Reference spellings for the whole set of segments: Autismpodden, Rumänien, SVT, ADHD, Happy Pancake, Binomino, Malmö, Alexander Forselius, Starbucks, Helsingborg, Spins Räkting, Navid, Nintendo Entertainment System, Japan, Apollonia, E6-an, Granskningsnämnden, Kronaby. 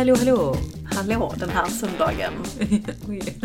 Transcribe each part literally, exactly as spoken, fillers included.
Hallå, hallå. Hallå, den här söndagen. Oj.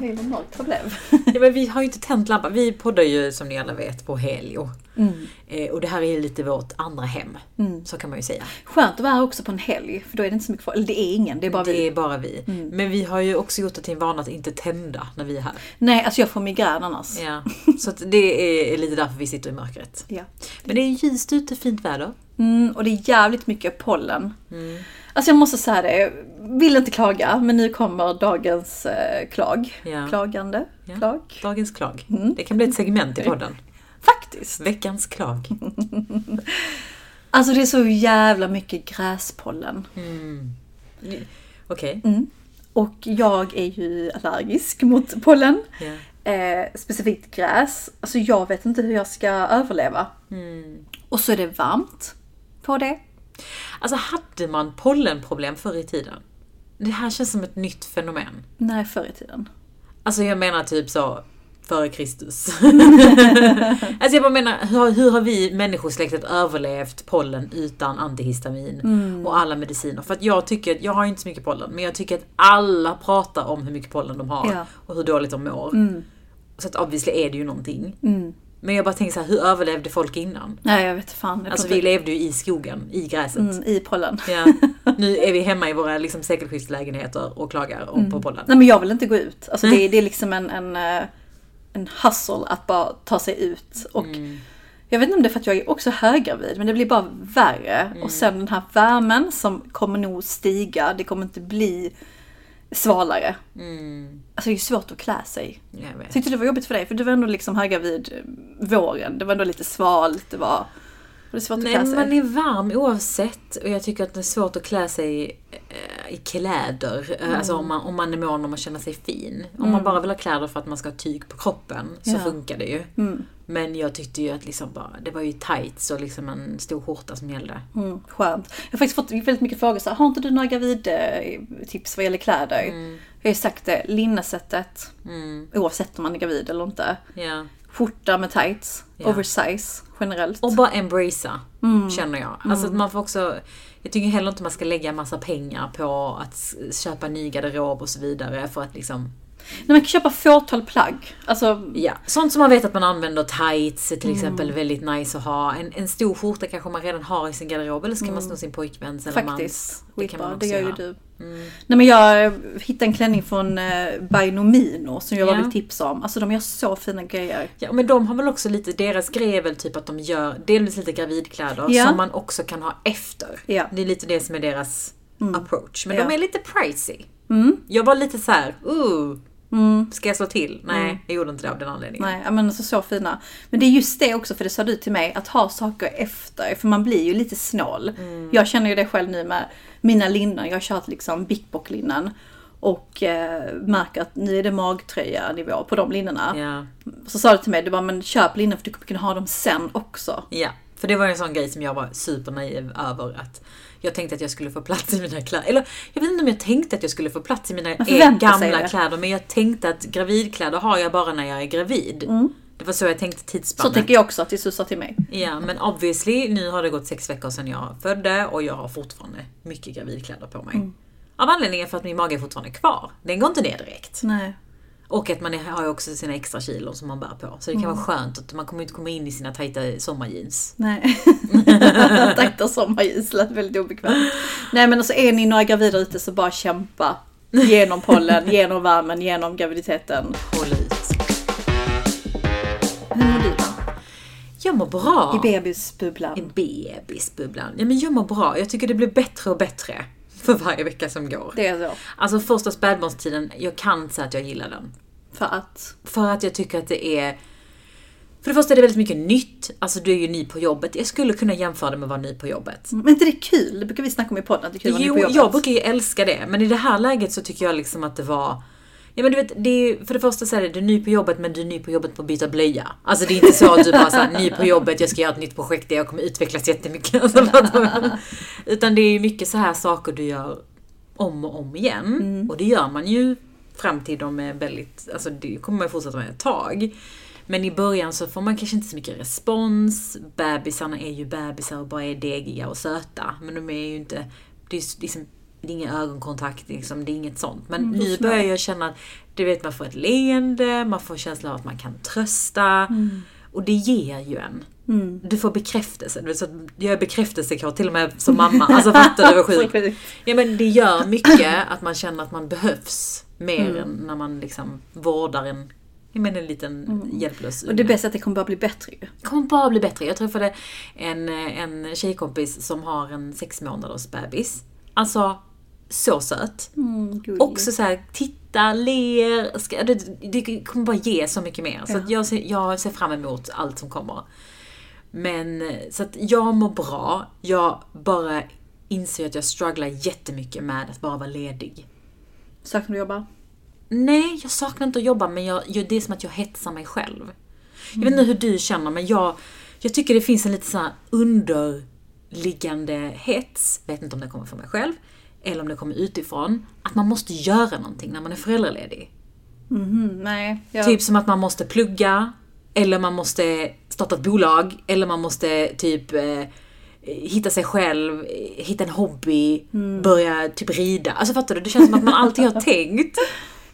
Oj, vad mörkt det blev. Ja, men vi har ju inte tänt lampa. Vi poddar ju, som ni alla vet, på helg. Mm. Eh, och det här är lite vårt andra hem. Mm. Så kan man ju säga. Skönt att vara här också på en helg. För då är det inte så mycket folk. Eller det är ingen, det är bara vi. Det är bara vi. Mm. Men vi har ju också gjort det till en vana att inte tända när vi är här. Nej, alltså jag får migrän annars. Ja. Så att det är lite därför vi sitter i mörkret. Ja. Men det är ljust ute, fint väder. Mm, och det är jävligt mycket pollen. Mm. Alltså jag måste säga det, vill inte klaga, men nu kommer dagens eh, klag. Ja. Klagande. Ja. Klag. Dagens klag. Mm. Det kan bli ett segment i podden. Faktiskt. Veckans klag. Alltså det är så jävla mycket gräspollen. Mm. Okej. Okay. Mm. Och jag är ju allergisk mot pollen. Ja. Eh, specifikt gräs. Alltså jag vet inte hur jag ska överleva. Mm. Och så är det varmt på det. Alltså hade man pollenproblem förr i tiden? Det här känns som ett nytt fenomen. Nej, förr i tiden. Alltså jag menar typ så före Kristus. Alltså jag bara menar, hur, hur har vi människosläktet överlevt pollen utan antihistamin mm. och alla mediciner? För att jag tycker, jag har inte så mycket pollen, men jag tycker att alla pratar om hur mycket pollen de har ja. Och hur dåligt de mår. Mm. Så att obviously är det ju någonting. Mm. Men jag bara tänker så här, hur överlevde folk innan? Nej, jag vet fan. Alltså vi levde ju i skogen, i gräset. Mm, i pollen. Ja. Nu är vi hemma i våra liksom, säkerskyddslägenheter och klagar om mm. på pollen. Nej, men jag vill inte gå ut. Alltså det, det är liksom en, en, en hustle att bara ta sig ut. Och mm. jag vet inte om det är för att jag är också högravid, men det blir bara värre. Mm. Och sen den här värmen som kommer nog stiga, det kommer inte bli... svalare. Mm. Alltså det är ju svårt att klä sig. Jag vet. Tyckte det var jobbigt för dig? För du var ändå liksom högravid våren. Det var ändå lite svalt. Det var, det var svårt att klä sig. Nej, man är varm oavsett. Och jag tycker att det är svårt att klä sig i kläder. Mm. Alltså om man, om man är mån om att känna sig fin. Om mm. man bara vill ha kläder för att man ska ha tyg på kroppen så ja. Funkar det ju. Mm. Men jag tyckte ju att liksom bara, det var ju tights och liksom en stor skjorta som gällde. Mm, skönt. Jag har faktiskt fått väldigt mycket frågor så här, har inte du några gravidtips vad gäller kläder? Mm. Jag har ju sagt det, linnesättet, mm. oavsett om man är gravid eller inte. Yeah. Skjorta med tights, yeah. oversize generellt. Och bara embracea, mm. känner jag. Alltså mm. att man får också... Jag tycker heller inte man ska lägga massa pengar på att köpa ny garderob och så vidare för att liksom... Nej, man kan köpa fåtal plagg. Alltså... Ja, sånt som man vet att man använder, tights till mm. exempel, väldigt nice att ha. En, en stor skjorta kanske man redan har i sin garderob eller ska mm. man sno sin pojkväns eller mans. Det kan man också det gör ju du. Mm. Nej, men jag hittade en klänning från Binomino som jag yeah. var vill tipsa om. Alltså de gör så fina grejer. Ja, men de har väl också lite, deras grej är väl typ att de gör delvis lite gravidkläder yeah. som man också kan ha efter. Yeah. Det är lite det som är deras mm. approach. Men yeah. de är lite pricey. Mm. Jag var lite så här, uh, mm. ska jag slå till? Nej, mm. jag gjorde inte det av den anledningen. Nej, men alltså så fina. Men det är just det också, för det sa du till mig, att ha saker efter. För man blir ju lite snål. Mm. Jag känner ju det själv nu med mina linnen. Jag har kört liksom Big Bock-linnen. Och eh, märker att nu är det magtröja-nivå på de linnena. Yeah. Så sa du till mig, du bara, men köp linnen för du kan ha dem sen också. Ja, yeah. för det var en sån grej som jag var supernaiv över att... Jag tänkte att jag skulle få plats i mina kläder. Eller jag vet inte om jag tänkte att jag skulle få plats i mina gamla kläder. Men jag tänkte att gravidkläder har jag bara när jag är gravid. Mm. Det var så jag tänkte tidsspannet. Så tänker jag också att det susar till mig. Ja, men obviously nu har det gått sex veckor sedan jag födde. Och jag har fortfarande mycket gravidkläder på mig. Mm. Av anledningen för att min mage är fortfarande kvar. Den går inte ner direkt. Nej. Och att man har ju också sina extra kilo som man bär på. Så det kan mm. vara skönt att man kommer inte komma in i sina tajta sommarjeans. Nej, tajta sommarjeans lät väldigt obekvämt. Nej, men alltså är ni några gravida ute så bara kämpa. Genom pollen, genom värmen, genom graviditeten. Håll ut. Hur mår du då? Jag mår bra. I bebisbubblan. I bebisbubblan. Ja, men jag mår bra. Jag tycker det blir bättre och bättre. För varje vecka som går. Det är så. Alltså första spädbarnstiden, jag kan säga att jag gillar den. För att? För att jag tycker att det är... För det första är det väldigt mycket nytt. Alltså du är ju ny på jobbet. Jag skulle kunna jämföra det med att vara ny på jobbet. Men inte det är kul? Det brukar vi snacka om i podden. Att det är kul att vara jo, ny på jobbet. Jag brukar ju älska det. Men i det här läget så tycker jag liksom att det var... Ja, men du vet, det är, för det första så är det, du är ny på jobbet, men du är ny på jobbet på att byta blöja. Alltså det är inte så att du bara så här, ny på jobbet, jag ska göra ett nytt projekt där jag kommer utvecklas jättemycket. Utan det är ju mycket så här saker du gör om och om igen. Mm. Och det gör man ju fram till de är väldigt, alltså det kommer man fortsätta med ett tag. Men i början så får man kanske inte så mycket respons. Bebisarna är ju bebisar och bara är degiga och söta. Men de är ju inte, det är liksom det är ingen ögonkontakt, liksom, det är inget sånt. Men mm, nu börjar jag känna, du vet, man får ett leende, man får känslan av att man kan trösta. Mm. Och det ger ju en. Mm. Du får bekräftelse. Så jag är bekräftelsekrav till och med som mamma. Alltså fattar du vad sjukt. Ja, men det gör mycket att man känner att man behövs mer mm. än när man liksom vårdar en, jag menar, en liten mm. hjälplös. Och det bästa är att det kommer bara bli bättre. Det kommer bara bli bättre. Jag träffade en, en tjejkompis som har en sex månaders bebis. Alltså så söt. Mm, också så här, titta, ler. Ska, det, det kommer bara ge så mycket mer. Så ja. att jag, ser, jag ser fram emot allt som kommer. Men så att jag mår bra. Jag bara inser att jag strugglar jättemycket med att bara vara ledig. Saknar du jobba? Nej, jag saknar inte att jobba. Men jag, jag, det är som att jag hetsar mig själv. Mm. Jag vet inte hur du känner. Men jag, jag tycker det finns en lite så här underliggande hets. Vet inte om det kommer från mig själv. Eller om det kommer utifrån. Att man måste göra någonting när man är föräldraledig. Mm, nej, jag... Typ som att man måste plugga. Eller man måste starta ett bolag. Eller man måste typ eh, hitta sig själv. Hitta en hobby. Mm. Börja typ rida. Alltså fattar du? Det känns som att man alltid har tänkt.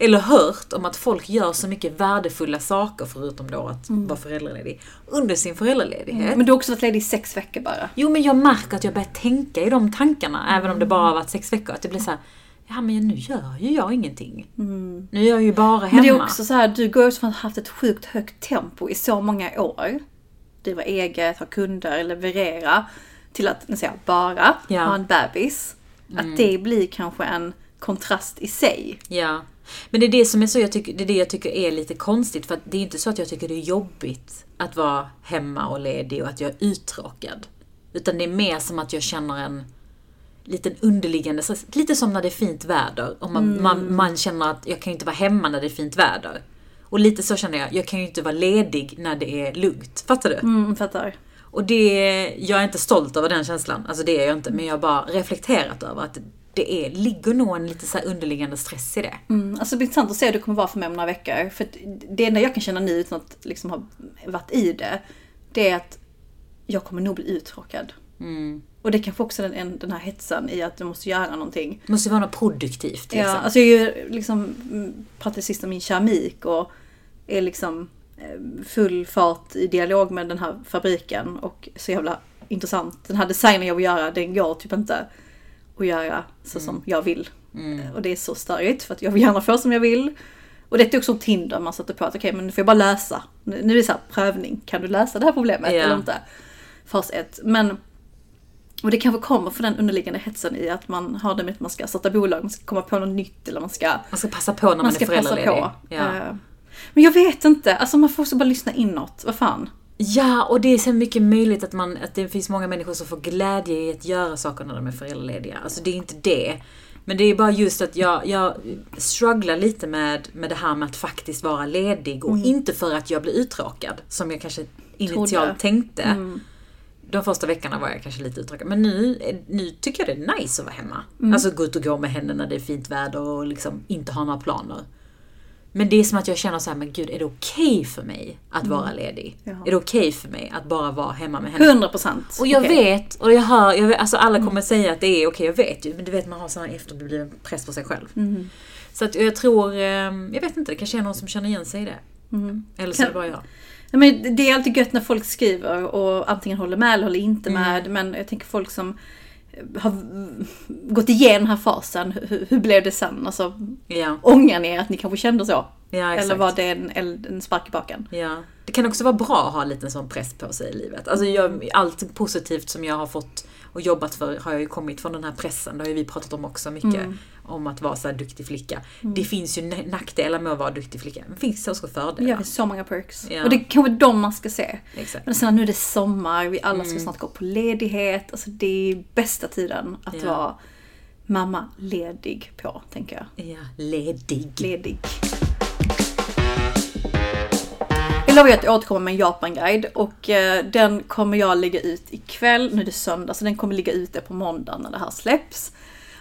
Eller hört om att folk gör så mycket värdefulla saker förutom då att mm. vara föräldraledig. Under sin föräldraledighet. Mm. Men du har också varit ledig i sex veckor bara. Jo, men jag märker att jag börjar tänka i de tankarna. Mm. Även om det bara har varit sex veckor. Att det blir så här, ja men nu gör ju jag ingenting. Mm. Nu är jag ju bara hemma. Men det är också så här, du går också från att ha haft ett sjukt högt tempo i så många år. Du var eget, ha kunder, leverera. Till att, nu säger jag, bara ja. ha en bebis. Mm. Att det blir kanske en kontrast i sig. Ja. Men det är det som är så, jag tycker, det är det jag tycker är lite konstigt. För att det är inte så att jag tycker det är jobbigt att vara hemma och ledig och att jag är uttråkad. Utan det är mer som att jag känner en liten underliggande stress. Lite som när det är fint väder. Och man, mm. man, man känner att jag kan ju inte vara hemma när det är fint väder. Och lite så känner jag, jag kan ju inte vara ledig när det är lugnt. Fattar du? Mm, fattar. Och det, jag är inte stolt över den känslan. Alltså det är jag inte. Men jag har bara reflekterat över att det är, ligger nog en lite så här underliggande stress i det. Mm, alltså det är intressant att se hur det kommer vara för mig om några veckor. För det enda jag kan känna nu utan att liksom ha varit i det, det är att jag kommer nog bli uttråkad. Mm. Och det kanske också är den, den här hetsan i att du måste göra någonting. Det måste vara något produktivt. Liksom. Ja, alltså jag liksom, pratade sist om min keramik och är liksom full fart i dialog med den här fabriken. Och så jävla intressant. Den här designen jag vill göra, den går typ inte... Och göra så som mm. jag vill. Mm. Och det är så störigt. För att jag vill gärna få som jag vill. Och det är också om Tinder. Man satte på att okej, okay, men nu får jag bara läsa. Nu, nu är det så här prövning. Kan du läsa det här problemet yeah. eller inte? Fas ett. Men, och det kanske kommer för den underliggande hetsen i att man har det med att man ska starta bolag. Man ska komma på något nytt. Eller man ska, man ska passa på när man, man är föräldraledig. Yeah. Men jag vet inte. Alltså man får också bara lyssna inåt. Vad fan? Ja, och det är så mycket möjligt att, man, att det finns många människor som får glädje i att göra saker när de är föräldralediga. Alltså det är inte det. Men det är bara just att jag, jag strugglar lite med, med det här med att faktiskt vara ledig. Och mm. inte för att jag blir uttråkad, som jag kanske initialt Trodde. tänkte. Mm. De första veckorna var jag kanske lite uttråkad. Men nu, nu tycker jag det är nice att vara hemma. Mm. Alltså gå ut och gå med henne när det är fint väder och liksom inte ha några planer. Men det är som att jag känner så här, men gud, är det okej för mig att mm. vara ledig? Jaha. Är det okej för mig att bara vara hemma med henne? hundra procent. Och jag okay. vet, och jag hör, jag vet, alltså alla kommer säga att det är okej, jag vet ju. Men du vet, man har sån här efterbliven press på sig själv. Mm. Så att jag tror, jag vet inte, det kanske är någon som känner igen sig i det. Mm. Eller så kan... är det bara jag. Nej, men det är alltid gött när folk skriver och antingen håller med eller håller inte mm. med. Men jag tänker folk som... har gått igenom den här fasen, hur, hur blev det sen? Alltså, ja. Ångar ni att ni kanske kände så? Ja, eller var det en, en spark i baken? Ja. Det kan också vara bra att ha lite sån press på sig i livet. Alltså, jag, allt positivt som jag har fått och jobbat för har jag ju kommit från den här pressen. Det har ju vi pratat om också mycket. Mm. Om att vara så här duktig flicka. Mm. Det finns ju nackdelar med att vara duktig flicka. Det finns också fördelar. Ja, det är så många perks. Ja. Och det kan vara de man ska se. Exakt. Men sen nu är det sommar. Vi alla ska mm. snart gå på ledighet. Alltså det är bästa tiden att ja. vara mamma ledig på, tänker jag. Ja, ledig. Ledig. Jag lovar att jag återkommer med en Japan-guide och eh, den kommer jag lägga ut ikväll, nu är det söndag, så den kommer ligga ute på måndag när det här släpps.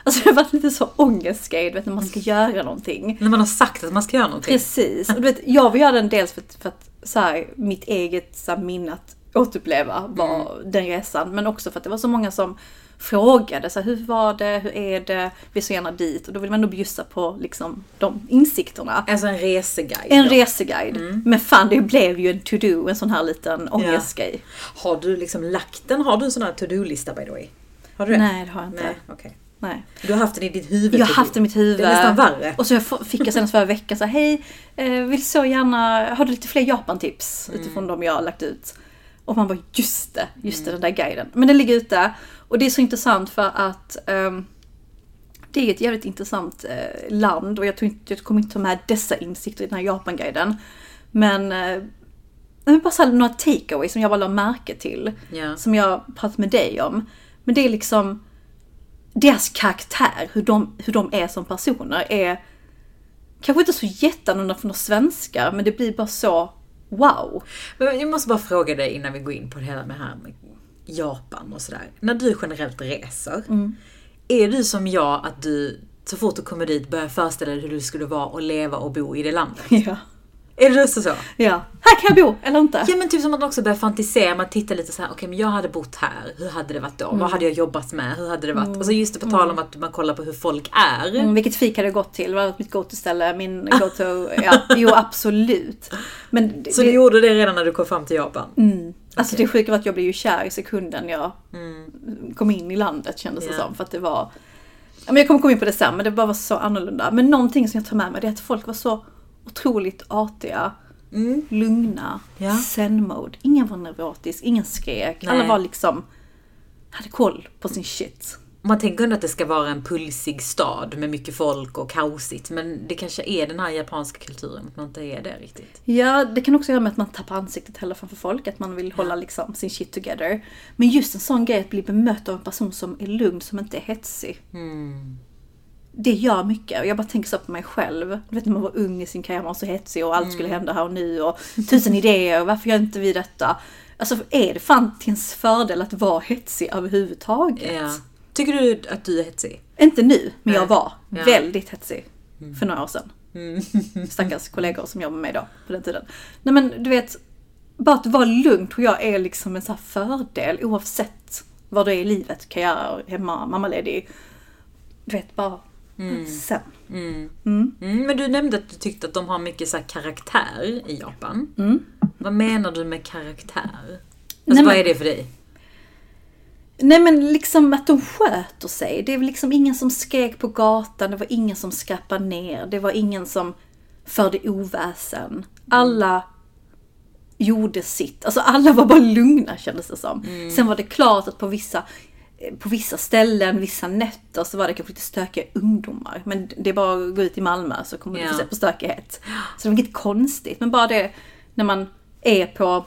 Alltså det har varit lite så ångestgrej, vet, när man ska göra någonting. När man har sagt att man ska göra någonting. Precis, och du vet, jag vill göra den dels för att, för att så här, mitt eget så här, minne att återuppleva var mm. den resan, men också för att det var så många som frågade så här, hur var det, hur är det, vi så gärna dit. Och då vill man nog bjussa på liksom, de insikterna. Alltså en reseguide. En då. reseguide. Mm. Men fan, det blev ju en to-do, en sån här liten ångestgrej. Ja. Har du liksom lagt den, har du en sån här to-do-lista by the way? Har du det? Nej, det har jag inte. Nej, okay. Nej. Du har haft den i ditt huvud. Jag har haft den i mitt huvud. Det är nästan värre. Och så fick jag senast förra veckan så här, hej, vill så gärna, har du lite fler Japan-tips mm. utifrån de jag har lagt ut? Och man bara, just det, just det, mm. den där guiden. Men den ligger ute. Och det är så intressant för att um, det är ett jävligt intressant uh, land. Och jag, tror inte, jag kommer inte ta med dessa insikter i den här Japan-guiden. Men uh, bara så här, några takeaways som jag bara la märke till. Yeah. Som jag pratat med dig om. Men det är liksom deras karaktär, hur de, hur de är som personer är kanske inte så jätteannorlunda från oss svenskar, men det blir bara så wow. Men jag måste bara fråga dig innan vi går in på det hela med, här med Japan och sådär. När du generellt reser, mm. är du som jag att du så fort du kommer dit börjar föreställa dig hur du skulle vara och leva och bo i det landet? Ja. Är det så så? Ja. Här kan jag bo, eller inte? Ja, men typ som att man också börjar fantisera. Man tittar lite så här, okej, okay, men jag hade bott här. Hur hade det varit då? Mm. Vad hade jag jobbat med? Hur hade det varit? Mm. Och så just det på tal om att man kollar på hur folk är. Mm, vilket fik hade jag gått till? Vad hade mitt go-to-ställe? Min go-to... ja, jo, absolut. Men det, så du det... gjorde det redan när du kom fram till Japan? Mm. Alltså okay. Det sjuka var att jag blev ju kär i sekunden jag mm. kom in i landet, kändes det yeah. som. För att det var... Ja, men jag kommer komma in på det sen, men det bara var så annorlunda. Men någonting som jag tar med mig, det är att folk var så... otroligt artiga, mm. lugna, ja. Zen-mode. Ingen var nervotisk, ingen skrek. Nej. Alla var liksom, hade koll på sin shit. Man tänker ändå att det ska vara en pulsig stad med mycket folk och kaosigt. Men det kanske är den här japanska kulturen, att man inte är det riktigt. Ja, det kan också göra med att man tappar ansiktet heller framför folk. Att man vill hålla liksom sin shit together. Men just en sån grej att bli bemött av en person som är lugn, som inte är hetsig. Mm. Det gör mycket. Jag bara tänker så på mig själv. Du vet när man var ung i sin karriär, man var så hetsig och allt mm. skulle hända här och nu och tusen idéer och varför gör inte vi detta? Alltså är det fan till ens fördel att vara hetsig överhuvudtaget? Ja. Tycker du att du är hetsig? Inte nu, men jag var ja. väldigt hetsig mm. för några år sedan. Mm. Stackars kollegor som jobbar med mig då på den tiden. Nej men du vet, bara att vara lugn tror jag är liksom en så här fördel oavsett vad du är i livet, karriär, hemma, mammaledig. Du vet, bara Mm. Sen. Mm. Mm. Mm. Men du nämnde att du tyckte att de har mycket så här karaktär i Japan. Mm. Vad menar du med karaktär? Alltså, vad är det för dig? Nej men liksom att de sköter sig. Det var liksom ingen som skrek på gatan. Det var ingen som skrappade ner. Det var ingen som förde oväsen. Alla gjorde sitt. Alltså alla var bara lugna kändes det som. Mm. Sen var det klart att på vissa... på vissa ställen, vissa nätter så var det kanske lite stökiga ungdomar. Men det är bara att gå ut i Malmö så kommer yeah. du få se på stökighet. Så det var inget konstigt. Men bara det när man är på...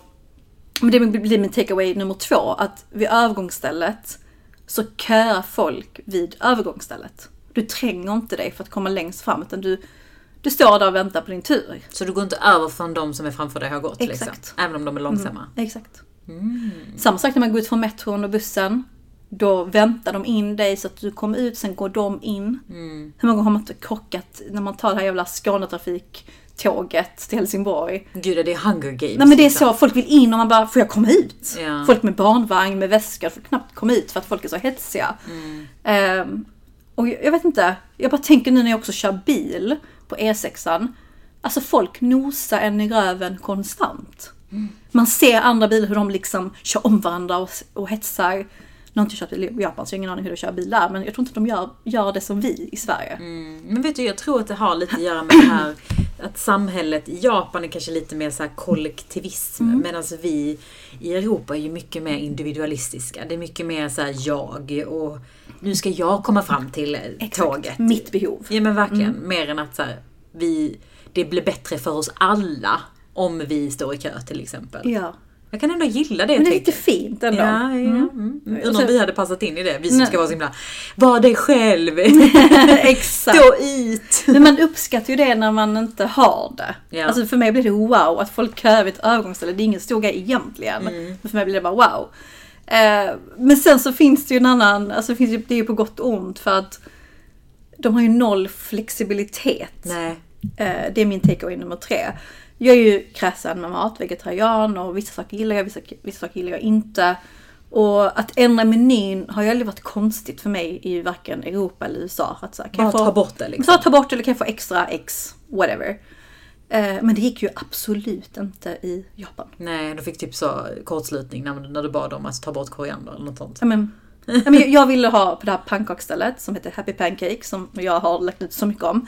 Men det blir min takeaway nummer två. Att vid övergångsstället så köar folk vid övergångsstället. Du tränger inte dig för att komma längst fram. Utan du, du står där och väntar på din tur. Så du går inte över från de som är framför dig har gått. Exakt. Liksom. Även om de är långsamma. Mm, exakt. Mm. Samma sak när man går ut från metron och bussen. Då väntar de in dig så att du kommer ut, sen går de in. Mm. Hur många gånger har man inte krockat när man tar det här jävla Skånetrafik-tåget till Helsingborg? Gud, det är Hunger Games. Nej, men det är så. Folk vill in och man bara, får jag komma ut? Ja. Folk med barnvagn, med väskor får knappt komma ut för att folk är så hetsiga. Mm. Um, och jag, jag vet inte, jag bara tänker nu när jag också kör bil på E sexan. Alltså folk nosar en i röven konstant. Mm. Man ser andra bilar hur de liksom kör om varandra och, och hetsar. Nu har inte kört i Japan så jag har ingen aning hur de kör bilar. Men jag tror inte att de gör, gör det som vi i Sverige. Mm. Men vet du, jag tror att det har lite att göra med det här. Att samhället i Japan är kanske lite mer så här kollektivism. Mm. Medan vi i Europa är ju mycket mer individualistiska. Det är mycket mer så här jag. Och nu ska jag komma fram till exakt. Tåget. Mitt behov. Ja men verkligen. Mm. Mer än att så här, vi, det blir bättre för oss alla. Om vi står i kö till exempel. Ja. Jag kan ändå gilla det. Men det är lite fint ändå. Ja, ja. Mm. Mm. Undra om vi hade passat in i det. Vi som nej. Ska vara så himla, var dig själv. Exakt. Stå ut. Men man uppskattar ju det när man inte har det. Ja. Alltså för mig blir det wow. Att folk kör vid ett övergångsställe. Det är ingen stor grej egentligen. Mm. Men för mig blir det bara wow. Eh, men sen så finns det ju en annan. Alltså finns det, det är ju på gott och ont. För att de har ju noll flexibilitet. Nej. Eh, det är min takeaway nummer tre. Jag är ju kräsen med mat, vegetarian och vissa saker gillar jag, vissa, vissa saker gillar jag inte. Och att ändra menyn har ju aldrig varit konstigt för mig i varken Europa eller U S A. Att så här, kan bara jag få, ta bort det liksom. Bara ta bort det eller kan jag få extra X, whatever. Eh, men det gick ju absolut inte i Japan. Nej, du fick typ så kortslutning när, när du bad om att ta bort koriander eller något sånt. Ja, men, ja, men jag ville ha på det här pannkakstället som heter Happy Pancake som jag har lagt ut så mycket om.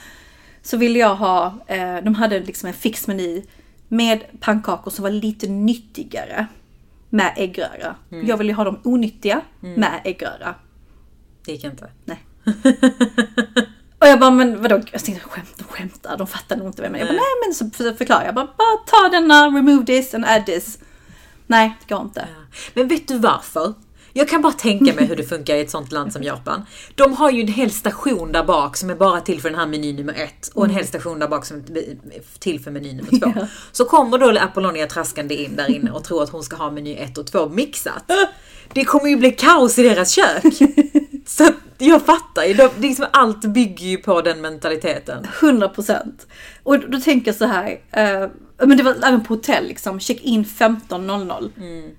Så ville jag ha, eh, de hade liksom en fix meny med pannkakor som var lite nyttigare. Med äggröra. Mm. Jag vill ju ha dem onyttiga mm. med äggröra. Det gick inte. Nej. Och jag bara, men vadå? Jag tänkte, skämta, skämta. De fattar nog inte vem jag är. Jag bara, nej, men så förklarar jag. Bara, bara ta denna, remove this and add this. Nej, det går inte. Ja. Men vet du varför? Jag kan bara tänka mig hur det funkar i ett sånt land som Japan. De har ju en hel station där bak som är bara till för den här meny nummer ett. Och en hel station där bak som är till för meny nummer två. Ja. Så kommer då Apollonia traskande in där inne och tror att hon ska ha meny ett och två mixat. Det kommer ju bli kaos i deras kök. Så jag fattar ju. Liksom allt bygger ju på den mentaliteten. hundra procent. Och då tänker jag så här. Eh, men det var även på hotell liksom. Check in femton noll noll. Mm.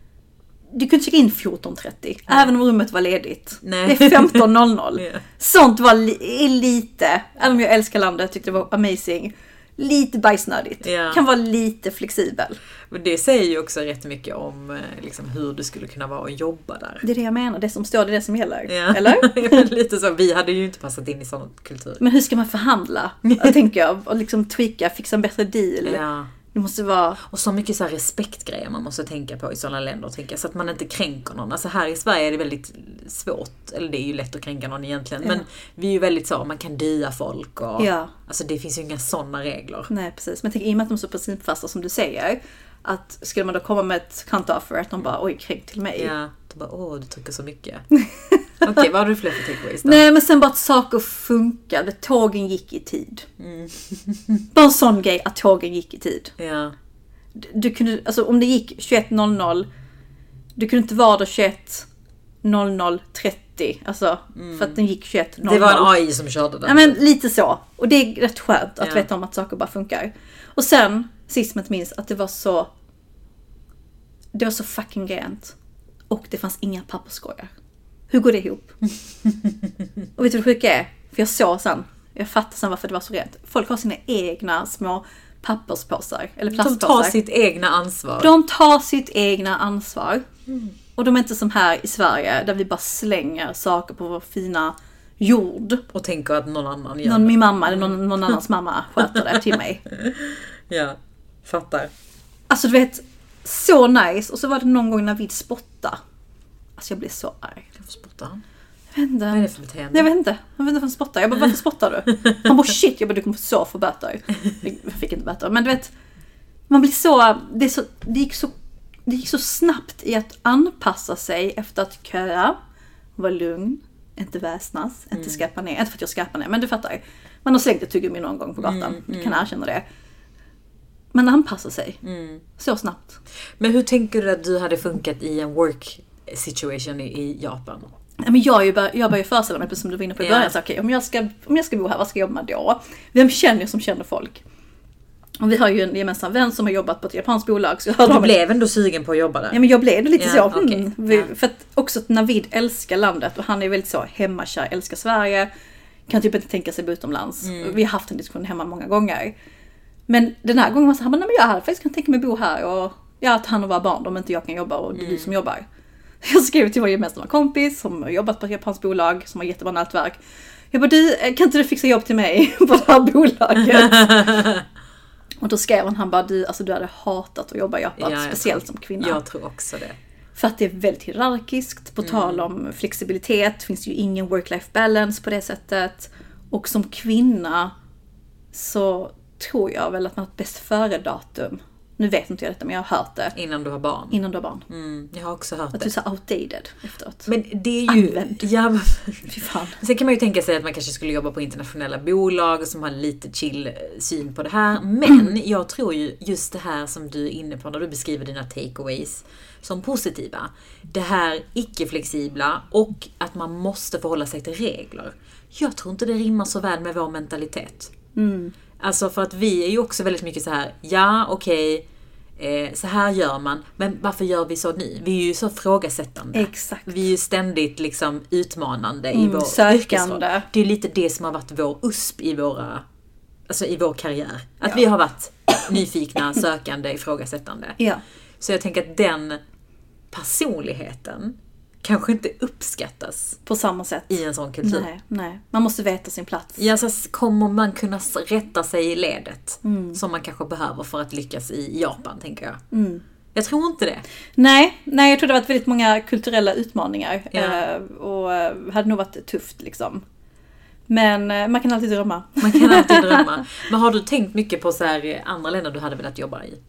Du kunde checka in fjorton trettio. Även om rummet var ledigt. Nej. Det är femton noll noll. Yeah. Sånt var li- lite, även om jag älskar landet, tyckte det var amazing. Lite bajsnödigt. Yeah. Kan vara lite flexibel. Men det säger ju också rätt mycket om liksom, hur det skulle kunna vara att jobba där. Det är det jag menar. Det som står, det är det som gäller. Yeah. Eller? Lite så. Vi hade ju inte passat in i sån kultur. Men hur ska man förhandla? Jag tänker jag. Och liksom tweaka, fixa en bättre deal. Yeah. Det måste vara... Och så mycket så här respektgrejer man måste tänka på i sådana länder. Tänka, så att man inte kränker någon. Alltså här i Sverige är det väldigt svårt. Eller det är ju lätt att kränka någon egentligen. Ja. Men vi är ju väldigt så, man kan dia folk. Och, ja. Alltså det finns ju inga sådana regler. Nej, precis. Men tänk, i och med att de är så principfasta som du säger. Att skulle man då komma med ett counteroffer att de bara, oj, kränk till mig. Ja, de bara, åh, du trycker så mycket. Okej, okay, vad har du fler för takeaways då? Nej, men sen bara att saker funkade. Tågen gick i tid. Mm. Bara en sån grej att tågen gick i tid. Ja. Du, du kunde, alltså om det gick tjugoett noll noll, du kunde inte vara där tjugoett noll noll trettio. Alltså, mm. för att den gick tjugoett noll noll. Det var en A I som körde den. Ja, men lite så. Och det är rätt skönt att ja. Veta om att saker bara funkar. Och sen, sist men inte minst, att det var så... Det var så fucking grent. Och det fanns inga papperskorgar. Hur går det ihop? Och vet du hur sjuk jag är? För jag såg sen. Jag fattar sen varför det var så rent. Folk har sina egna små papperspåsar. Eller plastpåsar. De tar sitt egna ansvar. De tar sitt egna ansvar. Mm. Och de är inte som här i Sverige. Där vi bara slänger saker på vår fina jord. Och tänker att någon annan gör någon, det. Min mamma eller någon, någon annans mamma sköter det till mig. Ja, fattar. Alltså du vet, så nice. Och så var det någon gång när vi spottade. Alltså jag blev så arg. Varför spottar han? Jag vet inte. Vad är det för beteende? Jag vet inte. Jag vet inte varför han spottar. Jag bara, varför spottar du? Han bara, shit. Jag bara, du kommer så få böter. Jag fick inte böter. Men du vet, man blir så... Det, så, det, gick, så, det gick så snabbt i att anpassa sig efter att köra. Vara lugn. Inte väsnas. Inte mm. skräpa ner. Inte för att jag skräpar ner, men du fattar. Man har slängt ett tuggummi någon gång på gatan. Mm, du kan mm. erkänna det. Man anpassar sig. Mm. Så snabbt. Men hur tänker du att du hade funkat i en work... situation i Japan? Nej, men jag, är ju bara, jag börjar föreställa mig, precis som du var inne på i yeah. början, så, okay, om, jag ska, om jag ska bo här, vad ska jag jobba med då? Vem känner som känner folk? Och vi har ju en gemensam vän som har jobbat på ett japanskt bolag. Så jag du blev ändå sugen på att jobba där? Ja, men jag blev lite yeah, så. Okay. Mm, vi, yeah. För att också att Navid älskar landet och han är väldigt så hemmakär, älskar Sverige. Kan typ inte tänka sig utomlands. Mm. Vi har haft en diskussion hemma många gånger. Men den här gången var så här, men nej, men jag hade faktiskt kan tänka mig bo här och ja, att han och våra barn, om inte jag kan jobba och det är mm. du som jobbar. Jag skrev till vår gemensamma kompis som har jobbat på ett japanskt bolag som har jättebra nätverk. Jag bara, du, kan inte du fixa jobb till mig på det här bolaget? Och då skrev han, han bara, du, alltså, du hade hatat att jobba i Japan, ja, speciellt tror, som kvinna. Jag tror också det. För att det är väldigt hierarkiskt, på mm. tal om flexibilitet, finns ju ingen work-life balance på det sättet. Och som kvinna så tror jag väl att man har ett bäst före datum. Nu vet inte jag detta, men jag har hört det. Innan du har barn. Innan du har barn. Mm, jag har också hört att det. Att du är så outdated efteråt. Men det är ju... Använd. Ja, fy fan. Sen kan man ju tänka sig att man kanske skulle jobba på internationella bolag som har lite chill syn på det här. Men mm. jag tror ju just det här som du är inne på när du beskriver dina takeaways som positiva. Det här icke-flexibla och att man måste förhålla sig till regler. Jag tror inte det rimmar så väl med vår mentalitet. Mm. Alltså för att vi är ju också väldigt mycket så här, ja okej, Eh, så här gör man, men varför gör vi så nu? Vi är ju så frågasättande. Exakt. Vi är ju ständigt liksom utmanande mm, i vår sökande. Det är ju lite det som har varit vår U S P i våra, alltså i vår karriär. Att ja. vi har varit nyfikna, sökande, ifrågasättande. Ja. Så jag tänker att den personligheten kanske inte uppskattas på samma sätt i en sån kultur. Nej, nej. Man måste veta sin plats. Ja, så kommer man kunna rätta sig i ledet mm. som man kanske behöver för att lyckas i Japan, tänker jag. Mm. Jag tror inte det. Nej, nej, jag tror det har varit väldigt många kulturella utmaningar ja. och hade nog varit tufft liksom. Men man kan alltid drömma. Man kan alltid drömma. Men har du tänkt mycket på så här andra länder du hade velat jobba i?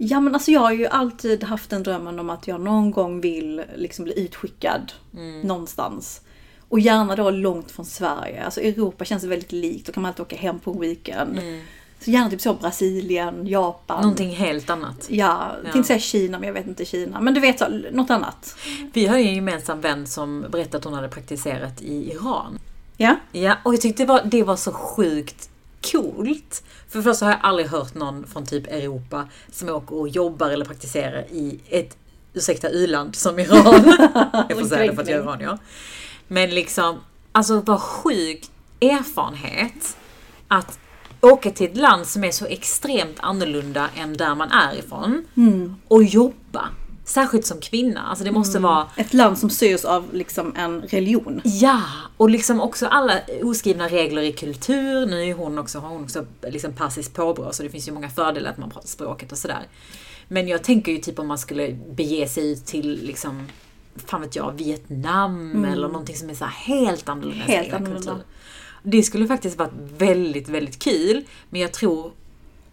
Ja, men alltså jag har ju alltid haft en drömmen om att jag någon gång vill liksom bli utskickad mm. någonstans. Och gärna då långt från Sverige. Alltså Europa känns väldigt likt. Då kan man alltid åka hem på weekend. Mm. Så gärna typ så Brasilien, Japan. Någonting helt annat. Ja, jag tänkte säga Kina, men jag vet inte Kina. Men du vet, så, något annat. Vi har ju en gemensam vän som berättade att hon hade praktiserat i Iran. Ja. Ja, och jag tyckte det var, det var så sjukt coolt. För först har jag aldrig hört någon från typ Europa som åker och jobbar eller praktiserar i ett, ursäkta, u-land som Iran. Jag får säga det för att jag är Iran, ja. Men liksom, alltså vad sjuk erfarenhet att åka till ett land som är så extremt annorlunda än där man är ifrån mm. och jobba. Särskilt som kvinna. Alltså det måste mm. vara... ett land som styrs av liksom en religion. Ja, och liksom också alla oskrivna regler i kultur. Nu är hon också, har hon också liksom persisk påbrå, så det finns ju många fördelar att man pratar språket och sådär. Men jag tänker ju typ om man skulle bege sig ut till liksom, fan vet jag, Vietnam mm. eller någonting som är så här helt annorlunda. Helt annorlunda. Det skulle faktiskt varit väldigt, väldigt kul. Men jag tror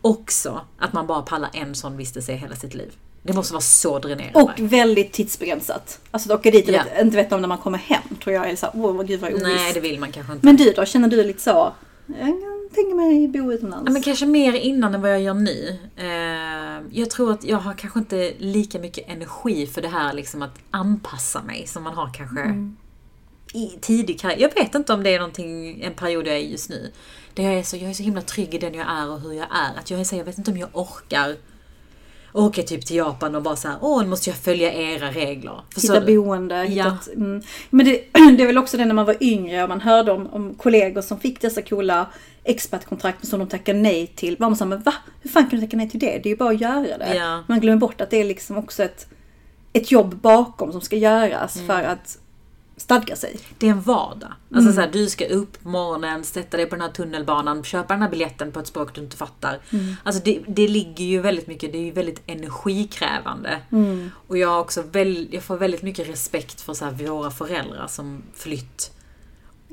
också att man bara pallar en sån vistelse hela sitt liv. Det måste vara så dränerande. Och väldigt tidsbegränsat. Alltså att åka dit och ja. inte veta om när man kommer hem, tror jag. Eller så här, åh vad gud vad ovisst. Nej, det vill man kanske inte. Men du då, känner du lite så? Jag tänker mig bo utomlands. Ja, men kanske mer innan än vad jag gör nu. Eh, jag tror att jag har kanske inte lika mycket energi för det här liksom att anpassa mig som man har kanske mm. i tidig karriär. Jag vet inte om det är någonting, en period jag är just nu. Det jag är så, jag är så himla trygg i den jag är och hur jag är. Att jag är så, jag vet inte om jag orkar åka typ till Japan och bara så här, åh, nu måste jag följa era regler. Hitta boende. Hittat, ja. mm. Men det, det är väl också det när man var yngre och man hörde om, om kollegor som fick dessa coola expertkontrakt som de tackade nej till. Man sa, men va? Hur fan kan du tacka nej till det? Det är ju bara att göra det. Ja. Man glömmer bort att det är liksom också ett, ett jobb bakom som ska göras mm. för att stadga sig. Det är en vardag. Alltså mm. så här, du ska upp på morgonen, sätta dig på den här tunnelbanan, köpa den här biljetten på ett språk du inte fattar. Mm. Alltså det, det ligger ju väldigt mycket, det är ju väldigt energikrävande. Mm. Och jag har också väl, jag får väldigt mycket respekt för så här, våra föräldrar som flytt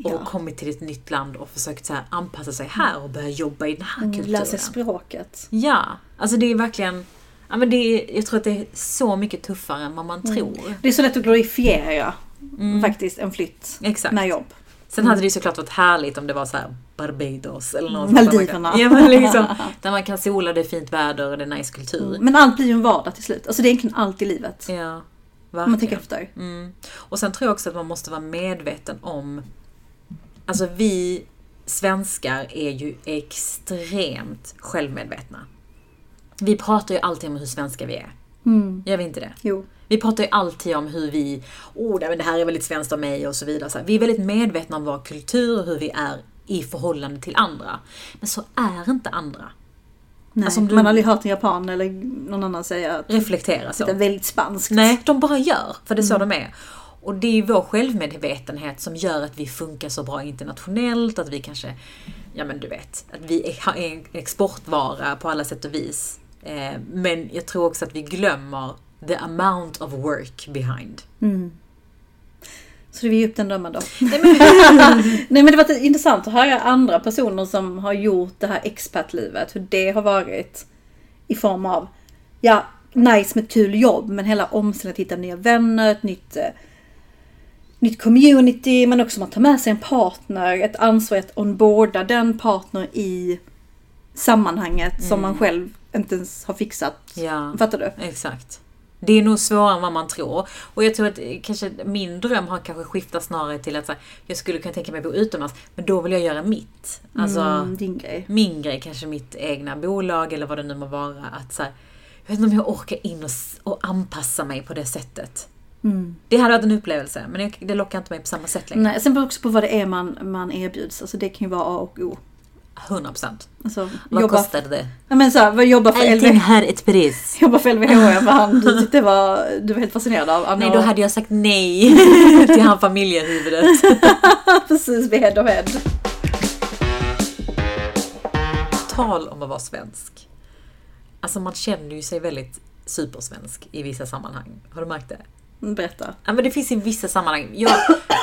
och ja. kommit till ett nytt land och försökt så här, anpassa sig här och börja jobba i den här mm, kulturen. Lära sig språket. Ja, alltså det är verkligen... Ja, men det är, jag tror att det är så mycket tuffare än vad man mm. tror. Det är så lätt att glorifiera mm. faktiskt en flytt Exakt. med jobb. Sen mm. hade det ju såklart varit härligt om det var så här Barbados eller något sånt. Maldiverna. Ja, men liksom, där man kan sola, det är fint väder och det är nice kultur. Mm. Men allt blir ju en vardag till slut. Alltså det är egentligen allt i livet. Ja, verkligen. Man tänker efter. Mm. Och sen tror jag också att man måste vara medveten om, alltså vi svenskar är ju extremt självmedvetna. Vi pratar ju alltid om hur svenska vi är. Mm. Gör vi inte det? Jo. Vi pratar ju alltid om hur vi, åh, oh, det här är väldigt svenskt av mig och så vidare. Så vi är väldigt medvetna om vår kultur och hur vi är i förhållande till andra. Men så är inte andra. Nej, alltså du, man har aldrig hört en japan eller någon annan säga att reflektera så. Det är väldigt spanskt. Nej, de bara gör, för det är så mm. de är. Och det är ju vår självmedvetenhet som gör att vi funkar så bra internationellt, att vi kanske, ja men du vet, att vi har en exportvara på alla sätt och vis. Men jag tror också att vi glömmer the amount of work behind. Mm. Så det är ju upp den drömmen då. Nej men, Nej, men det var intressant att höra andra personer som har gjort det här expertlivet. Hur det har varit i form av, ja, nice med ett kul jobb. Men hela omställningen att hitta nya vänner, ett nytt, eh, nytt community. Men också man tar med sig en partner. Ett ansvar att onboarda den partner i sammanhanget mm. som man själv inte ens har fixat. Ja, fattar du? Exakt. Det är nog svårare än vad man tror. Och jag tror att kanske min dröm har kanske skiftat snarare till att så här, jag skulle kunna tänka mig att bo utomlands. Men då vill jag göra mitt. Alltså, mm, din grej. Min grej, kanske mitt egna bolag eller vad det nu må vara. Att så här, jag vet inte om jag orkar in och, och anpassa mig på det sättet. Mm. Det hade varit en upplevelse, men det, det lockar inte mig på samma sätt längre. Nej, sen beror också på vad det är man, man erbjuds. Alltså det kan ju vara A och O. hundra procent. Alltså, vad jobba, kostade det? Ja, men så här, jobba för L V. Här ett pris. Jobba för L V H och M. Han, du, det var, du var helt fascinerad av Anna. Nej, då hade jag sagt nej till han familjehuvudet. Precis, vid head och head. Tal om att vara svensk. Alltså man känner ju sig väldigt supersvensk i vissa sammanhang. Har du märkt det? Berätta. Ja, men det finns i vissa sammanhang. Jag,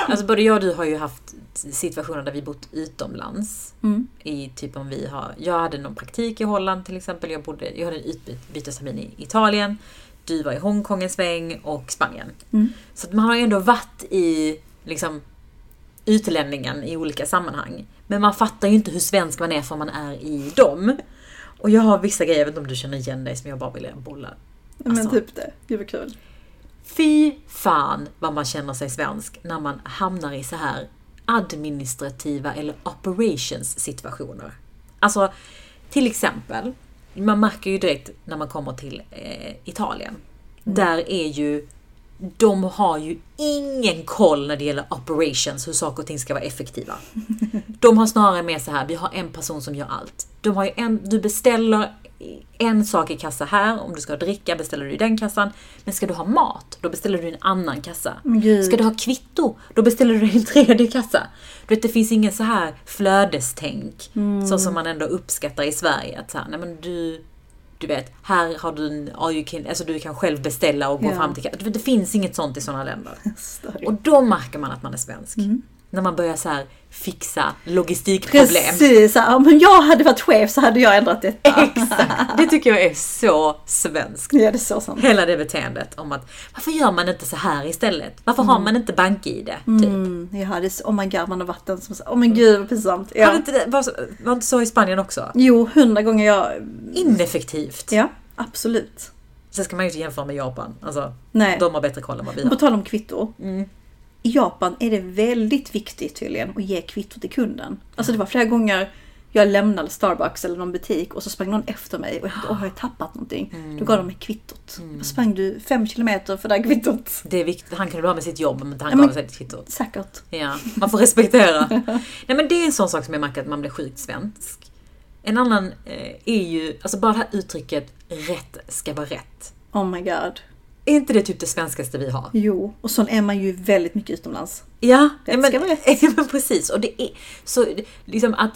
alltså både jag och du har ju haft situationer där vi bott utomlands. Mm. I typ om vi har, jag hade någon praktik i Holland till exempel. Jag, bodde, jag hade en utbytestermin i Italien. Du var i Hongkong en sväng och Spanien. Mm. Så att man har ju ändå varit i liksom, utlänningen i olika sammanhang. Men man fattar ju inte hur svensk man är för man är i dem. Och jag har vissa grejer, jag vet inte om du känner igen dig, som jag bara vill bolla. Alltså, men typ det, det var kul. Fy fan vad man känner sig svensk när man hamnar i så här administrativa eller operations-situationer. Alltså, till exempel, man märker ju direkt när man kommer till eh, Italien. Mm. Där är ju, de har ju ingen koll när det gäller operations, hur saker och ting ska vara effektiva. De har snarare med så här, vi har en person som gör allt. De har ju en, du beställer en sak i kassa här, om du ska dricka beställer du i den kassan, men ska du ha mat då beställer du i en annan kassa. Gud. Ska du ha kvitto, då beställer du i en tredje kassa. Du vet, det finns ingen så här flödestänk. Mm. Så som man ändå uppskattar i Sverige, att så här, nej men du du vet, här har du en, alltså du kan själv beställa och gå, ja, fram till kassan. Det finns inget sånt i sådana länder. Och då märker man att man är svensk. Mm. När man börjar så här fixa logistikproblem. Precis, så här, om jag hade varit chef så hade jag ändrat detta. Exakt, det tycker jag är så svenskt. Ja, det är så sant. Hela det beteendet om att, varför gör man inte så här istället? Varför mm. har man inte bank-I D? Typ? Mm, ja, det är så, oh my god, man har vatten som så, oh my gud, vad pinsamt. Ja. Det, var, var inte så i Spanien också? Jo, hundra gånger jag... Ineffektivt. Ja, absolut. Sen ska man ju inte jämföra med Japan. Alltså, nej. De har bättre koll än vad vi har. På tal om kvitto. Mm. I Japan är det väldigt viktigt tydligen att ge kvitto till kunden. Alltså det var flera gånger jag lämnade Starbucks eller någon butik och så sprang någon efter mig och jag tänkte, åh, har jag tappat någonting? Mm. Då gav de mig kvittot. Mm. Då sprang du fem kilometer för det här kvittot. Det är viktigt, han kunde ha med sitt jobb, men han, ja, gav sig kvittot. Säkert. Ja, man får respektera. Nej, men det är en sån sak som jag märker att man blir sjukt svensk. En annan är ju, alltså bara det här uttrycket, rätt ska vara rätt. Oh my god. Är inte det typ det svenskaste vi har? Jo, och så är man ju väldigt mycket utomlands. Ja, men, men precis. Och det är så liksom att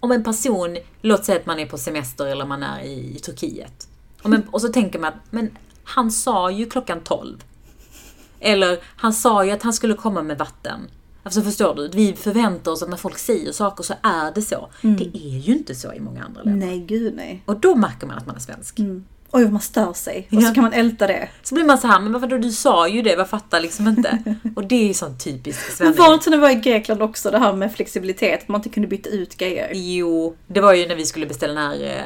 om en person, låt säga att man är på semester eller man är i Turkiet. Och, men, och så tänker man att, men han sa ju klockan tolv. Eller han sa ju att han skulle komma med vatten. Alltså förstår du, vi förväntar oss att när folk säger saker så är det så. Mm. Det är ju inte så i många andra länder. Nej, gud nej. Och då märker man att man är svensk. Mm. Oj, man stör sig. Och så kan man älta det. Så blir man så här, men varför då? Du sa ju det, vad fattar liksom inte. Och det är ju sån typiskt svensk. Men var inte när vi var i Grekland också, det här med flexibilitet. Man inte kunde byta ut grejer. Jo, det var ju när vi skulle beställa den här,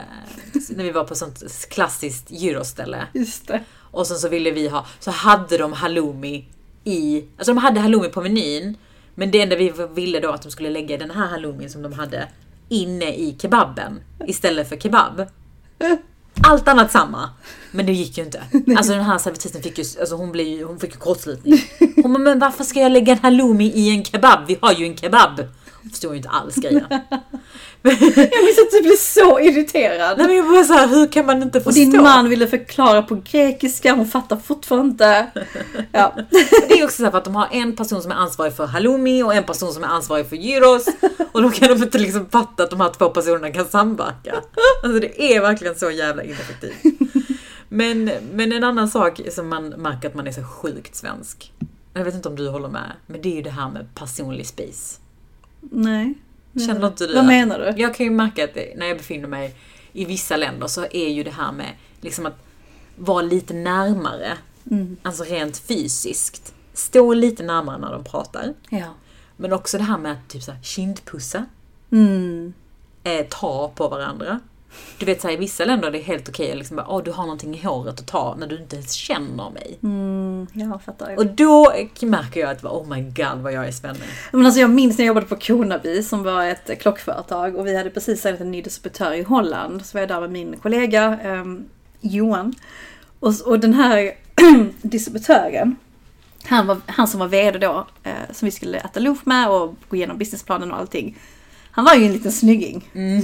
när vi var på sånt klassiskt gyroställe. Just det. Och sen så ville vi ha, så hade de halloumi i, alltså de hade halloumi på menyn. Men det enda vi ville då att de skulle lägga den här halloumin som de hade inne i kebaben istället för kebab. Allt annat samma. Men det gick ju inte. Alltså den här servitrisen fick ju, alltså hon, blev ju, hon fick ju kortslutning. Hon bara, men varför ska jag lägga en halloumi i en kebab? Vi har ju en kebab. Hon förstår ju inte alls grejen. Jag minns att du blev så irriterad. Nej, men jag bara så här, hur kan man inte förstå? Och din man ville förklara på grekiska. Hon fattar fortfarande inte. Ja. Det är också så här, för att de har en person som är ansvarig för halloumi och en person som är ansvarig för gyros. Och då kan de inte liksom fatta att de här två personerna kan samverka. Alltså det är verkligen så jävla ineffektivt. Men, men en annan sak som man märker att man är så sjukt svensk. Jag vet inte om du håller med. Men det är ju det här med personlig space. Nej. Känner inte du? Vad menar du? Jag kan ju märka att det, när jag befinner mig i vissa länder så är ju det här med liksom att vara lite närmare. Mm. Alltså rent fysiskt. Stå lite närmare när de pratar. Ja. Men också det här med att typ så här, kindpussa. Mm. Eh, ta på varandra. Du vet så här, i vissa länder är det helt okej att liksom bara, åh, du har någonting i håret att ta när du inte ens känner mig. Mm, jag fattar ju. Och då märker jag att, oh my god, vad jag är spännande. Men alltså jag minns när jag jobbade på Kronaby som var ett klockföretag och vi hade precis en ny distributör i Holland, så var jag där med min kollega. Johan. Och, och den här distributören, han, var, han som var vd då, eh, som vi skulle äta lunch med och gå igenom businessplanen och allting. Han var ju en liten snygging. Mm.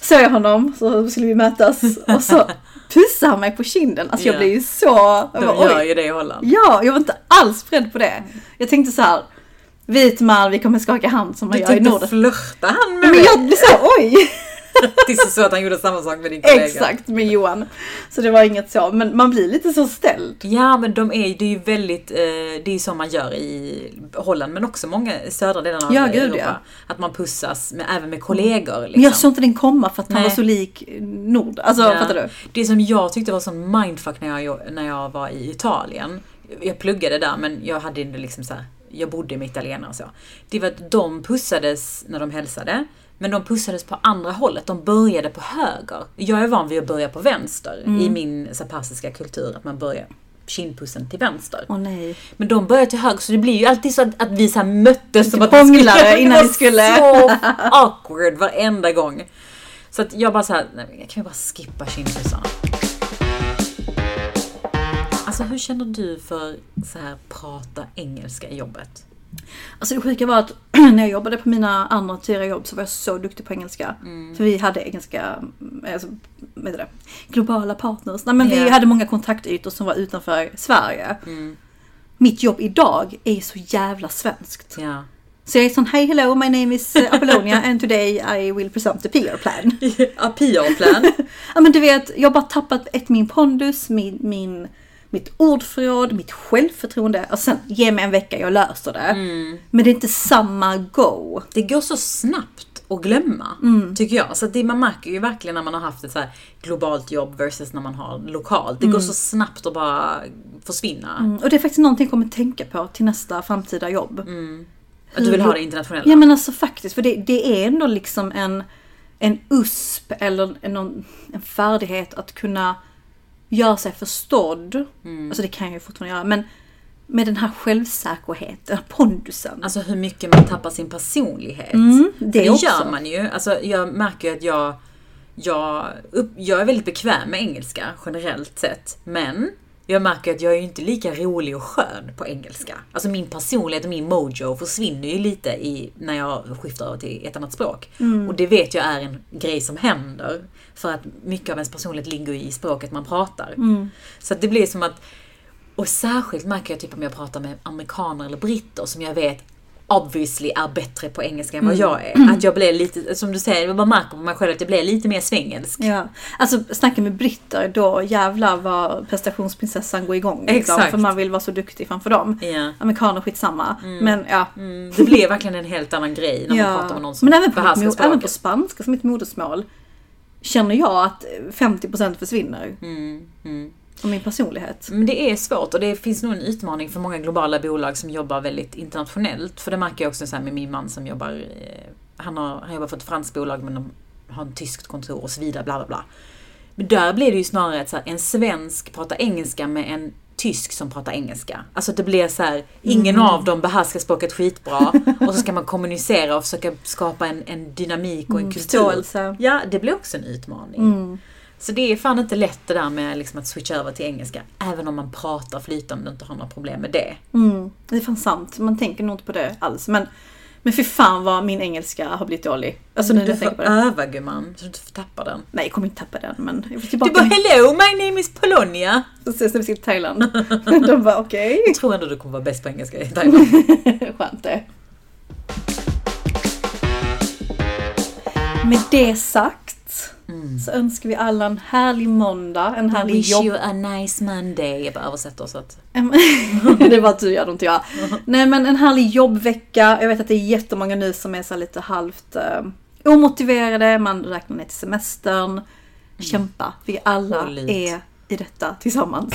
Såg jag honom, så skulle vi mötas. Och så pussade han mig på kinden. Alltså yeah. Jag blev ju så... Jag bara, de gör ju det i Holland. Ja, jag var inte alls beredd på det. Mm. Jag tänkte så här... Vit man, vi kommer skaka hand som man du gör i Norden. Du flörta han med men mig. Jag blev så, oj. Det är så att han gjorde samma sak med din kollega. Exakt, med Johan. Så det var inget så. Men man blir lite så ställd. Ja, men de är, det är ju väldigt... Det är ju som man gör i Holland. Men också många södra delarna av ja, Europa. Gud, ja. Att man pussas med, även med kollegor. Liksom. Jag såg inte den komma för att han nej. Var så lik Nord. Alltså, ja. Fattar du? Det som jag tyckte var sån mindfuck när jag, när jag var i Italien. Jag pluggade där, men jag hade liksom så här... Jag bodde med italienare och så. Det var att de pussades när de hälsade. Men de pussades på andra hållet. De började på höger. Jag är van vid att börja på vänster. Mm. I min så persiska kultur. Att man börjar kindpussen till vänster. Åh, nej. Men de börjar till höger. Så det blir ju alltid så att, att vi så här möttes. Lite som att vi skulle, innan vi skulle. Så awkward varenda gång. Så att jag bara så här. Nej, jag kan ju bara skippa kindpussarna. Alltså, hur känner du för så här prata engelska i jobbet? Alltså det sjuka var att när jag jobbade på mina andra fyra jobb så var jag så duktig på engelska. Mm. För vi hade engelska, alltså, vet du det, globala partners. Nej, men yeah. Vi hade många kontaktytor som var utanför Sverige. Mm. Mitt jobb idag är så jävla svenskt. Yeah. Så jag är sån, hej, hello, my name is Apollonia and today I will present the P R plan. A P R plan? Ja, men du vet, jag har bara tappat ett, min pondus, min... min mitt ordförråd, mitt självförtroende. Och sen, ge mig en vecka, jag löser det. Mm. Men det är inte samma go. Det går så snabbt att glömma, mm. tycker jag. Så det, man märker ju verkligen när man har haft ett så här globalt jobb versus när man har lokalt. Det mm. går så snabbt att bara försvinna. Mm. Och det är faktiskt någonting jag kommer tänka på till nästa framtida jobb. Mm. Att du vill ha det internationella. Ja, men alltså faktiskt. För det, det är ändå liksom en, en usp eller en, en färdighet att kunna... gör sig förstådd. Mm. Alltså det kan jag ju fortfarande göra. Men med den här självsäkerheten, pondusen. Alltså hur mycket man tappar sin personlighet. Mm, det det gör man ju. Alltså jag märker ju att jag, jag, upp, jag är väldigt bekväm med engelska generellt sett. Men jag märker att jag är ju inte lika rolig och skön på engelska. Alltså min personlighet och min mojo försvinner ju lite i, när jag skiftar över till ett annat språk. Mm. Och det vet jag är en grej som händer. För att mycket av ens personlighet ligger i språket man pratar. Mm. Så att det blir som att... Och särskilt märker jag typ om jag pratar med amerikaner eller britter som jag vet obviously är bättre på engelska än vad mm. jag är. Att jag blir lite, som du säger, man märker på mig själv att jag blir lite mer svengelsk. Ja. Alltså snacka med britter, då jävlar vad prestationsprinsessan går igång. Exakt. Liksom, för man vill vara så duktig framför dem. Yeah. Amerikaner skitsamma. Mm. Men ja. Mm. Det blir verkligen en helt annan grej när ja. Man pratar med någon som men även på, mod- även på spanska som ett modersmål känner jag att femtio procent försvinner. Mm, mm. Och min personlighet. Men det är svårt och det finns nog en utmaning för många globala bolag som jobbar väldigt internationellt. För det märker jag också så här med min man som jobbar, han, har, han jobbar för ett franskt bolag men de har en tyskt kontor och så vidare, bla bla bla. Men där blir det ju snarare så här, en svensk pratar engelska med en tysk som pratar engelska. Alltså det blir så här, ingen mm. av dem behärskar språket skitbra och så ska man kommunicera och försöka skapa en, en dynamik och en mm, kultur. Ja, det blir också en utmaning. Mm. Så det är fan inte lätt det där med liksom att switcha över till engelska. Även om man pratar flytande och inte har några problem med det. Mm, det är fan sant. Man tänker nog inte på det alls. Men, men för fan vad min engelska har blivit dålig. Alltså, du får på öva gumman. Så du inte får tappa den. Nej, jag kommer inte tappa den. Men jag vill tillbaka. Du bara, hello, my name is Polonia. Så ses när vi ska till Thailand. De bara, okej. Okay. Jag tror ändå du kommer vara bäst på engelska i Thailand. Skönt det. Med det sagt. Mm. Så önskar vi alla en härlig måndag, en härlig wish jobb. Wish you a nice Monday. Jag bara översätter så att... det var att du gör det, inte jag. Nej, men en härlig jobbvecka. Jag vet att det är jättemånga nu som är så lite halvt eh, omotiverade. Man räknar ner till semestern. Kämpa. Vi alla är i detta tillsammans.